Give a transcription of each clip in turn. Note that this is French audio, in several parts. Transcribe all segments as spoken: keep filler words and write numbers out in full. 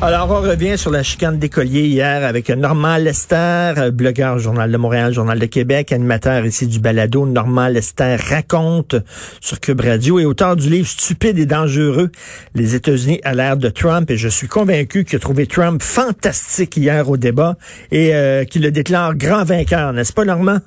Alors, on revient sur la chicane d'écoliers hier avec Normand Lester, blogueur Journal de Montréal, Journal de Québec, animateur ici du balado Normand Lester raconte sur Cube Radio et auteur du livre Stupide et dangereux, les États-Unis à l'ère de Trump. Et je suis convaincu qu'il a trouvé Trump fantastique hier au débat et euh, qu'il le déclare grand vainqueur, n'est-ce pas, Normand?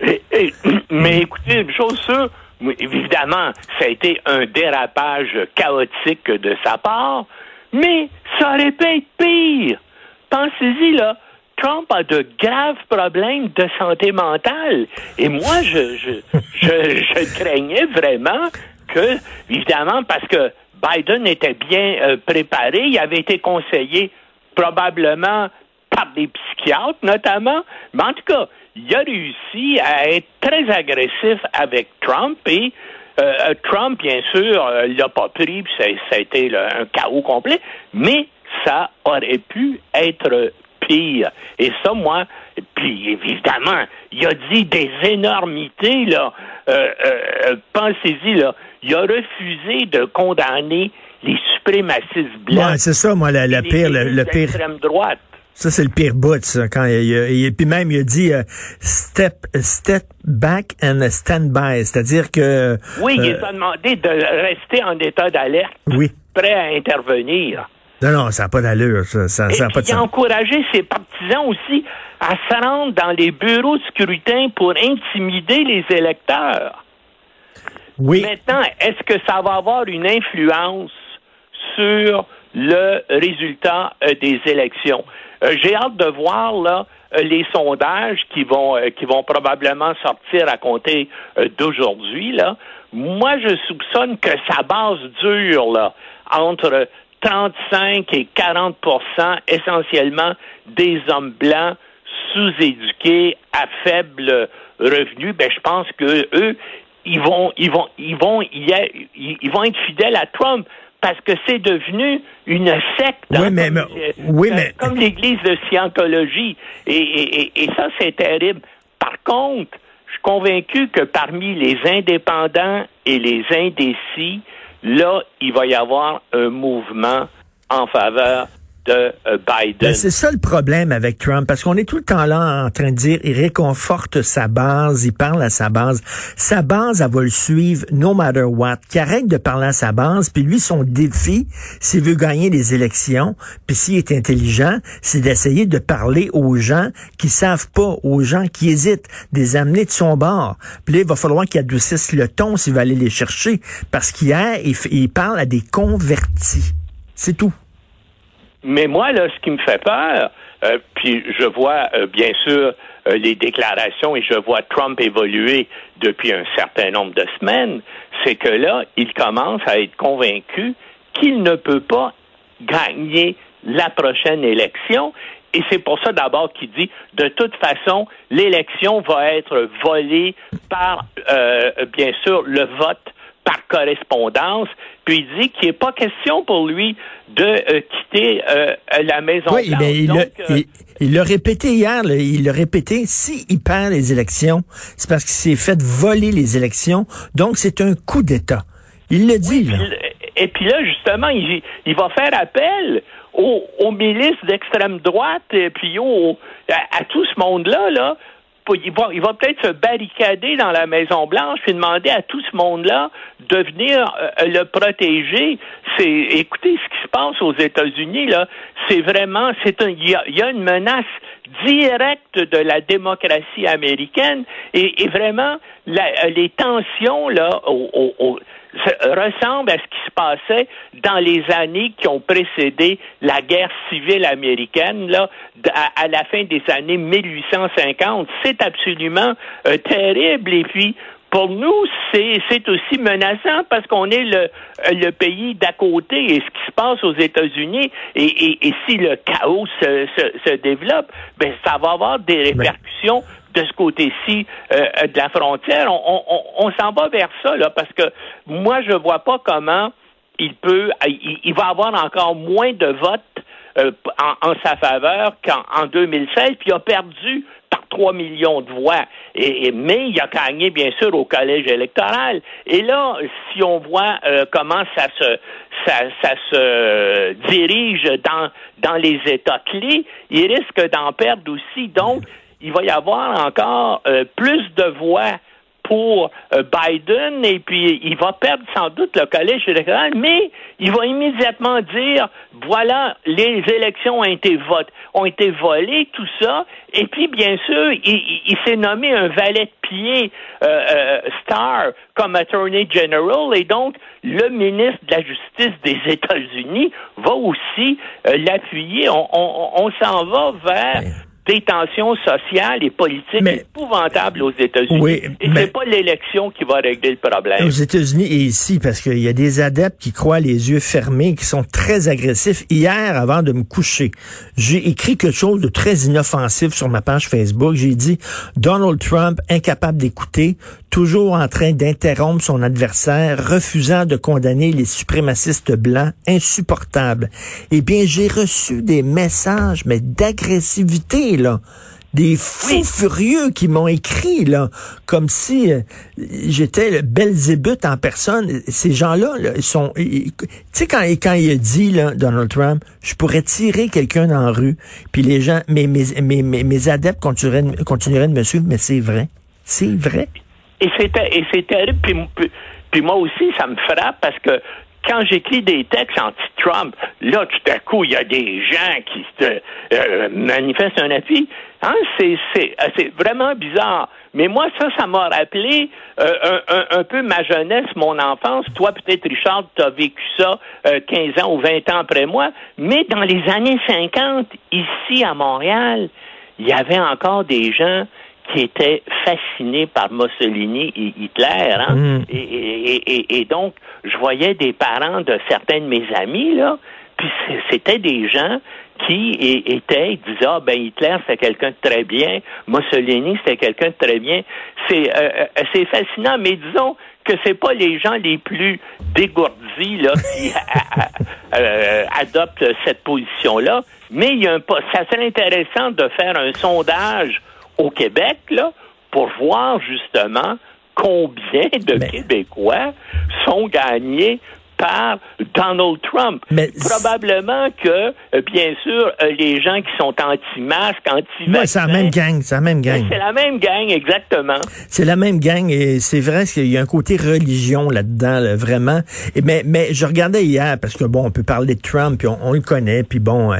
et, et, mais écoutez, une chose sûre, évidemment, ça a été un dérapage chaotique de sa part, mais ça aurait pu être pire. Pensez-y, là, Trump a de graves problèmes de santé mentale. Et moi, je, je, je, je craignais vraiment que, évidemment, parce que Biden était bien euh, préparé, il avait été conseillé probablement par des psychiatres, notamment, mais en tout cas, il a réussi à être très agressif avec Trump et euh, Trump, bien sûr, euh, l'a pas pris, puis ça, ça a été là, un chaos complet, mais ça aurait pu être pire. Et ça, moi, puis évidemment, il a dit des énormités, là. Euh, euh, pensez-y, là. Il a refusé de condamner les suprémacistes blancs. Ouais, c'est ça, moi, la, la pire, le, le pire. L'extrême droite. Ça, c'est le pire bout, ça. Quand il, il, il, puis même, il a dit euh, « step step back and stand by », c'est-à-dire que... Oui, euh, il a demandé de rester en état d'alerte, oui, prêt à intervenir. Non, non, ça n'a pas d'allure, ça. ça, ça a pas de il sens. A encouragé ses partisans aussi à se rendre dans les bureaux de scrutin pour intimider les électeurs. Oui. Maintenant, est-ce que ça va avoir une influence sur le résultat euh, des élections? Euh, j'ai hâte de voir là euh, les sondages qui vont euh, qui vont probablement sortir à compter euh, d'aujourd'hui là. Moi, je soupçonne que sa base dure là entre trente-cinq et quarante pour cent essentiellement des hommes blancs sous-éduqués à faible revenu. Ben, je pense que eux, ils vont ils vont ils vont ils vont être fidèles à Trump. Parce que c'est devenu une secte. Oui, hein, mais, comme, mais, oui, comme, mais... comme l'Église de Scientologie. Et, et, et, et ça, c'est terrible. Par contre, je suis convaincu que parmi les indépendants et les indécis, là, il va y avoir un mouvement en faveur de Biden. Ben, c'est ça le problème avec Trump, parce qu'on est tout le temps là en train de dire, il réconforte sa base, il parle à sa base. Sa base, elle va le suivre no matter what. Qu'il arrête de parler à sa base, puis lui, son défi, s'il veut gagner les élections, puis s'il est intelligent, c'est d'essayer de parler aux gens qui savent pas, aux gens qui hésitent, des amener de son bord. Puis là, il va falloir qu'il adoucisse le ton s'il va aller les chercher, parce qu'hier, il, il parle à des convertis. C'est tout. Mais moi, là, ce qui me fait peur, euh, puis je vois, euh, bien sûr, euh, les déclarations et je vois Trump évoluer depuis un certain nombre de semaines, c'est que là, il commence à être convaincu qu'il ne peut pas gagner la prochaine élection. Et c'est pour ça, d'abord, qu'il dit, de toute façon, l'élection va être volée par, euh, bien sûr, le vote par correspondance, puis il dit qu'il n'est pas question pour lui de euh, quitter euh, la Maison Blanche. Oui, mais il, Donc, l'a, euh, il, il l'a répété hier, là, il l'a répété, s'il perd les élections, c'est parce qu'il s'est fait voler les élections. Donc, c'est un coup d'État. Il le dit, oui, là. Il, et puis là, justement, il, il va faire appel aux, aux milices d'extrême droite et puis aux, à, à tout ce monde-là, là. Il va, il va peut-être se barricader dans la Maison-Blanche et demander à tout ce monde-là de venir euh, le protéger. C'est, écoutez, ce qui se passe aux États-Unis, là, c'est vraiment, c'est un, il y a, il y a une menace directe de la démocratie américaine et, et vraiment, la, les tensions, là, au, au, au, ressemblent à ce qui se passait dans les années qui ont précédé la guerre civile américaine, là, à, à la fin des années mille huit cent cinquante. C'est absolument euh, terrible. Et puis, pour nous, c'est, c'est aussi menaçant parce qu'on est le, le pays d'à côté et ce qui se passe aux États-Unis et, et, et si le chaos se, se, se développe, ben, ça va avoir des répercussions de ce côté-ci euh, de la frontière. On, on, on s'en va vers ça, là, parce que moi, je vois pas comment il peut, il, il va avoir encore moins de votes euh, en, en sa faveur qu'en en deux mille seize, puis il a perdu par trois millions de voix. Et, et, mais il a gagné, bien sûr, au collège électoral. Et là, si on voit euh, comment ça se, ça, ça se dirige dans, dans les États clés, il risque d'en perdre aussi. Donc, il va y avoir encore euh, plus de voix pour Biden, et puis il va perdre sans doute le collège électoral, mais il va immédiatement dire, voilà, les élections ont été, vote, ont été volées, tout ça, et puis bien sûr, il, il, il s'est nommé un valet de pied euh, euh, star comme Attorney General, et donc le ministre de la Justice des États-Unis va aussi euh, l'appuyer. On, on, on s'en va vers... des tensions sociales et politiques mais, épouvantables aux États-Unis. Oui, et mais, c'est pas l'élection qui va régler le problème. Aux États-Unis et ici, parce qu'il y a des adeptes qui croient les yeux fermés, qui sont très agressifs. Hier, avant de me coucher, j'ai écrit quelque chose de très inoffensif sur ma page Facebook. J'ai dit « Donald Trump, incapable d'écouter, toujours en train d'interrompre son adversaire, refusant de condamner les suprémacistes blancs, insupportable. » Eh bien, j'ai reçu des messages, mais d'agressivité, là, des fous furieux qui m'ont écrit, là, comme si euh, j'étais le Belzébuth en personne. Ces gens-là, là, ils sont... Tu sais, quand, quand il a dit, là, Donald Trump, je pourrais tirer quelqu'un dans la rue, puis les gens, mes, mes, mes, mes, mes adeptes continueraient, continueraient de me suivre, mais c'est vrai. C'est vrai. Et c'est, et c'est terrible. Puis, puis, puis moi aussi, ça me frappe, parce que quand j'écris des textes anti-Trump, là, tout à coup, il y a des gens qui se, euh, manifestent un appui. Hein? C'est, c'est, c'est vraiment bizarre. Mais moi, ça, ça m'a rappelé euh, un, un, un peu ma jeunesse, mon enfance. Toi, peut-être, Richard, t'as vécu ça euh, quinze ans ou vingt ans après moi. Mais dans les années cinquante, ici, à Montréal, il y avait encore des gens qui étaient fascinés par Mussolini et Hitler, hein? Mm. et, et, et, et donc je voyais des parents de certains de mes amis là, puis c'était des gens qui étaient, disaient ah ben Hitler c'était quelqu'un de très bien, Mussolini c'était quelqu'un de très bien. C'est euh, c'est fascinant, mais disons que c'est pas les gens les plus dégourdis là qui a, a, euh, adoptent cette position là, mais il y a un ça serait intéressant de faire un sondage au Québec, là, pour voir justement combien de mais... Québécois sont gagnés par Donald Trump. Mais... Probablement que, bien sûr, les gens qui sont anti-masques, anti-vaccins... Oui, c'est la même gang, c'est la même gang. C'est la même gang, exactement. C'est la même gang, et c'est vrai qu'il y a un côté religion là-dedans, là, vraiment. Et mais, mais je regardais hier, parce que, bon, on peut parler de Trump, puis on, on le connaît, puis bon, euh,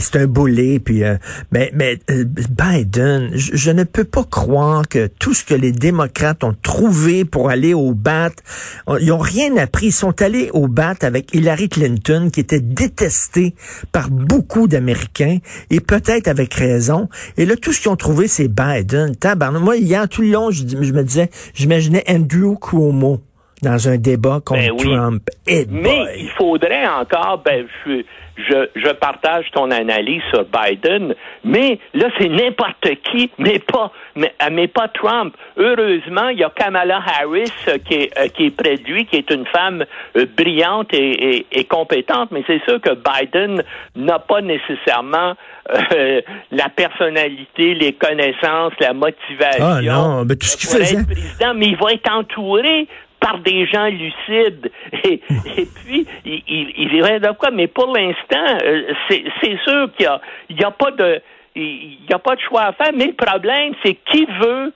c'est un boulet, puis... Euh, mais mais euh, Biden, je, je ne peux pas croire que tout ce que les démocrates ont trouvé pour aller au bat, on, ils n'ont rien appris, ils sont allés au bat avec Hillary Clinton, qui était détestée par beaucoup d'Américains, et peut-être avec raison. Et là, tout ce qu'ils ont trouvé, c'est Biden. Tabarnak. Moi, hier, tout le long, je, je me disais, j'imaginais Andrew Cuomo dans un débat contre ben oui. Trump. Hey Mais boy. Il faudrait encore, ben, je, je, je partage ton analyse sur Biden, mais là, c'est n'importe qui, mais pas, mais, mais pas Trump. Heureusement, il y a Kamala Harris euh, qui, est, euh, qui est près de lui, qui est une femme euh, brillante et, et, et compétente, mais c'est sûr que Biden n'a pas nécessairement euh, la personnalité, les connaissances, la motivation. Ah non, mais tout ce qu'il faisait. Être président, mais il va être entouré par des gens lucides. Et, et puis, il, il, il est de quoi? Mais pour l'instant, c'est, c'est sûr qu'il y a, il y a pas de, il y a pas de choix à faire. Mais le problème, c'est qui veut,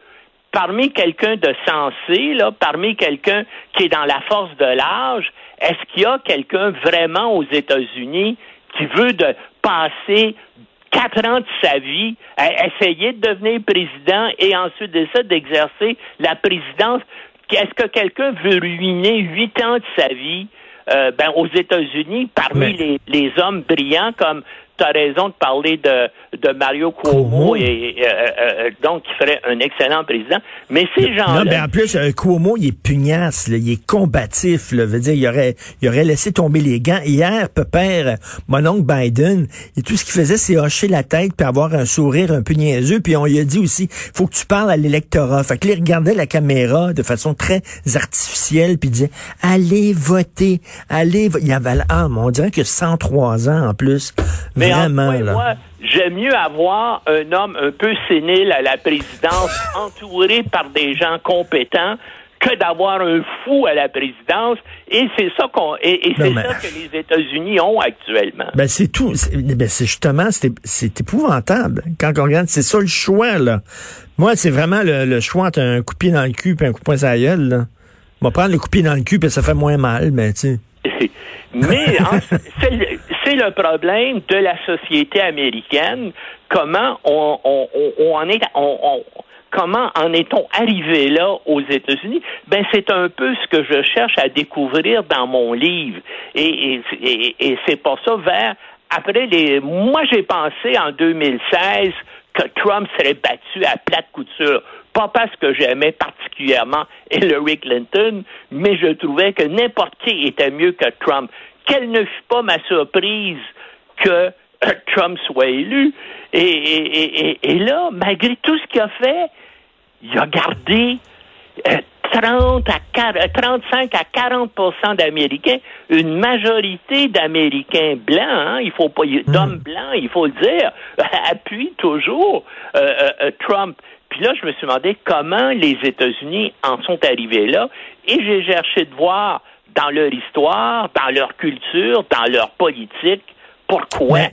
parmi quelqu'un de sensé, là, parmi quelqu'un qui est dans la force de l'âge, est-ce qu'il y a quelqu'un vraiment aux États-Unis qui veut de passer quatre ans de sa vie à essayer de devenir président et ensuite de ça, d'exercer la présidence? Est-ce que quelqu'un veut ruiner huit ans de sa vie euh, ben, aux États-Unis parmi oui. les, les hommes brillants comme tu as raison de parler de, de Mario Cuomo, Cuomo. Et, et, euh, euh, donc qui ferait un excellent président. Mais ces gens-là... Non, mais en plus, euh, Cuomo, il est pugnace, là, il est combatif. Là, veut dire, il aurait, il aurait laissé tomber les gants. Hier, pépère, mon oncle Biden, et tout ce qu'il faisait, c'est hocher la tête puis avoir un sourire un peu niaiseux. Puis on lui a dit aussi, faut que tu parles à l'électorat. Fait que là, il regardait la caméra de façon très artificielle puis il disait, allez voter, allez voter. Il avait, ah, mais on dirait que cent trois ans en plus. Mais Mais vraiment, là. Moi, j'aime mieux avoir un homme un peu sénile à la présidence, entouré par des gens compétents, que d'avoir un fou à la présidence, et c'est ça qu'on et, et c'est mais, ça que les États-Unis ont actuellement. Ben c'est tout, c'est, ben c'est justement c'est, c'est épouvantable quand on regarde, c'est ça le choix là. Moi c'est vraiment le, le choix entre un coup de pied dans le cul puis un coup de poing sur la gueule là. On va prendre le coup de pied dans le cul puis ça fait moins mal, ben tu sais. Mais en, c'est, le, c'est le problème de la société américaine. Comment on on, on, on en est on, on Comment en est-on arrivé là aux États-Unis? Ben, c'est un peu ce que je cherche à découvrir dans mon livre. Et, et, et, et c'est pour ça vers, après les, moi j'ai pensé en deux mille seize que Trump serait battu à plate couture. Pas parce que j'aimais particulièrement Hillary Clinton, mais je trouvais que n'importe qui était mieux que Trump. Quelle ne fut pas ma surprise que Trump soit élu. Et, et, et, et là, malgré tout ce qu'il a fait, il a gardé trente à quarante, trente-cinq à quarante pour cent d'Américains, une majorité d'Américains blancs, hein, il faut pas, d'hommes blancs, il faut le dire, appuient toujours euh, euh, Trump. Puis là, je me suis demandé comment les États-Unis en sont arrivés là, et j'ai cherché de voir dans leur histoire, dans leur culture, dans leur politique, pourquoi? Mais,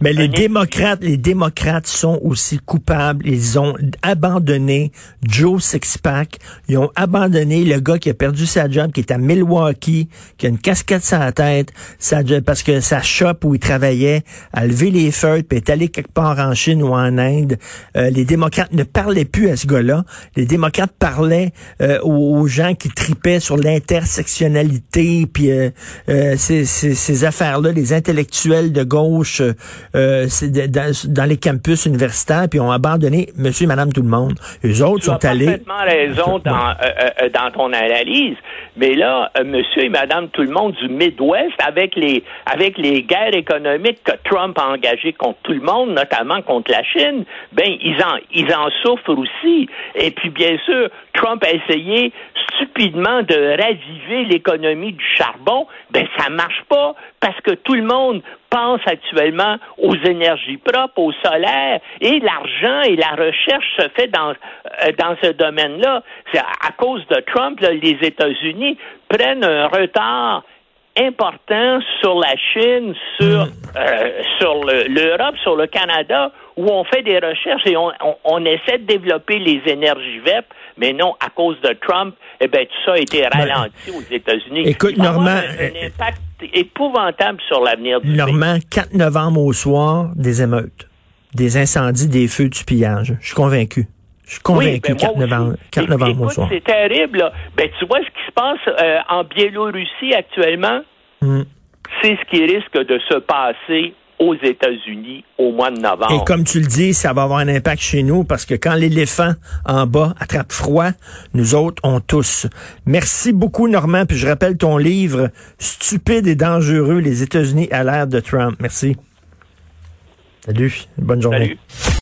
mais les démocrates, les démocrates sont aussi coupables. Ils ont abandonné Joe Sixpack. Ils ont abandonné le gars qui a perdu sa job, qui est à Milwaukee, qui a une casquette sur la tête, sa job, parce que sa shop où il travaillait a levé les feuilles puis est allé quelque part en Chine ou en Inde. Euh, les démocrates ne parlaient plus à ce gars-là. Les démocrates parlaient euh, aux, aux gens qui tripaient sur l'intersectionnalité puis euh, euh, ces, ces, ces affaires-là, les intellectuels de gauche euh, c'est de, dans, dans les campus universitaires, puis ont abandonné monsieur et madame tout le monde. Les autres tu sont allés... Tu as parfaitement raison dans, euh, euh, dans ton analyse, mais là, euh, monsieur et madame tout le monde du Midwest, avec les, avec les guerres économiques que Trump a engagées contre tout le monde, notamment contre la Chine, ben ils en, ils en souffrent aussi. Et puis, bien sûr, Trump a essayé stupidement de raviver l'économie du charbon, ben ça marche pas, parce que tout le monde pense actuellement aux énergies propres, au solaire, et l'argent et la recherche se fait dans, euh, dans ce domaine-là. C'est à, à cause de Trump, là, les États-Unis prennent un retard important sur la Chine, sur, euh, sur le, l'Europe, sur le Canada, où on fait des recherches et on, on, on essaie de développer les énergies vertes, mais non, à cause de Trump, eh ben, tout ça a été ralenti aux États-Unis. Écoute, Normand, un, un impact épouvantable sur l'avenir du pays. Normand, quatre novembre au soir, des émeutes, des incendies, des feux, du pillage. Je suis convaincu. Je suis convaincu, oui, ben quatre novembre au soir. C'est terrible, là. Ben, tu vois ce qui se passe euh, en Biélorussie actuellement? Mm. C'est ce qui risque de se passer aux États-Unis au mois de novembre. Et comme tu le dis, ça va avoir un impact chez nous parce que quand l'éléphant en bas attrape froid, nous autres, on tousse. Merci beaucoup, Normand. Puis je rappelle ton livre « Stupide et dangereux, les États-Unis à l'ère de Trump ». Merci. Salut. Bonne journée. Salut.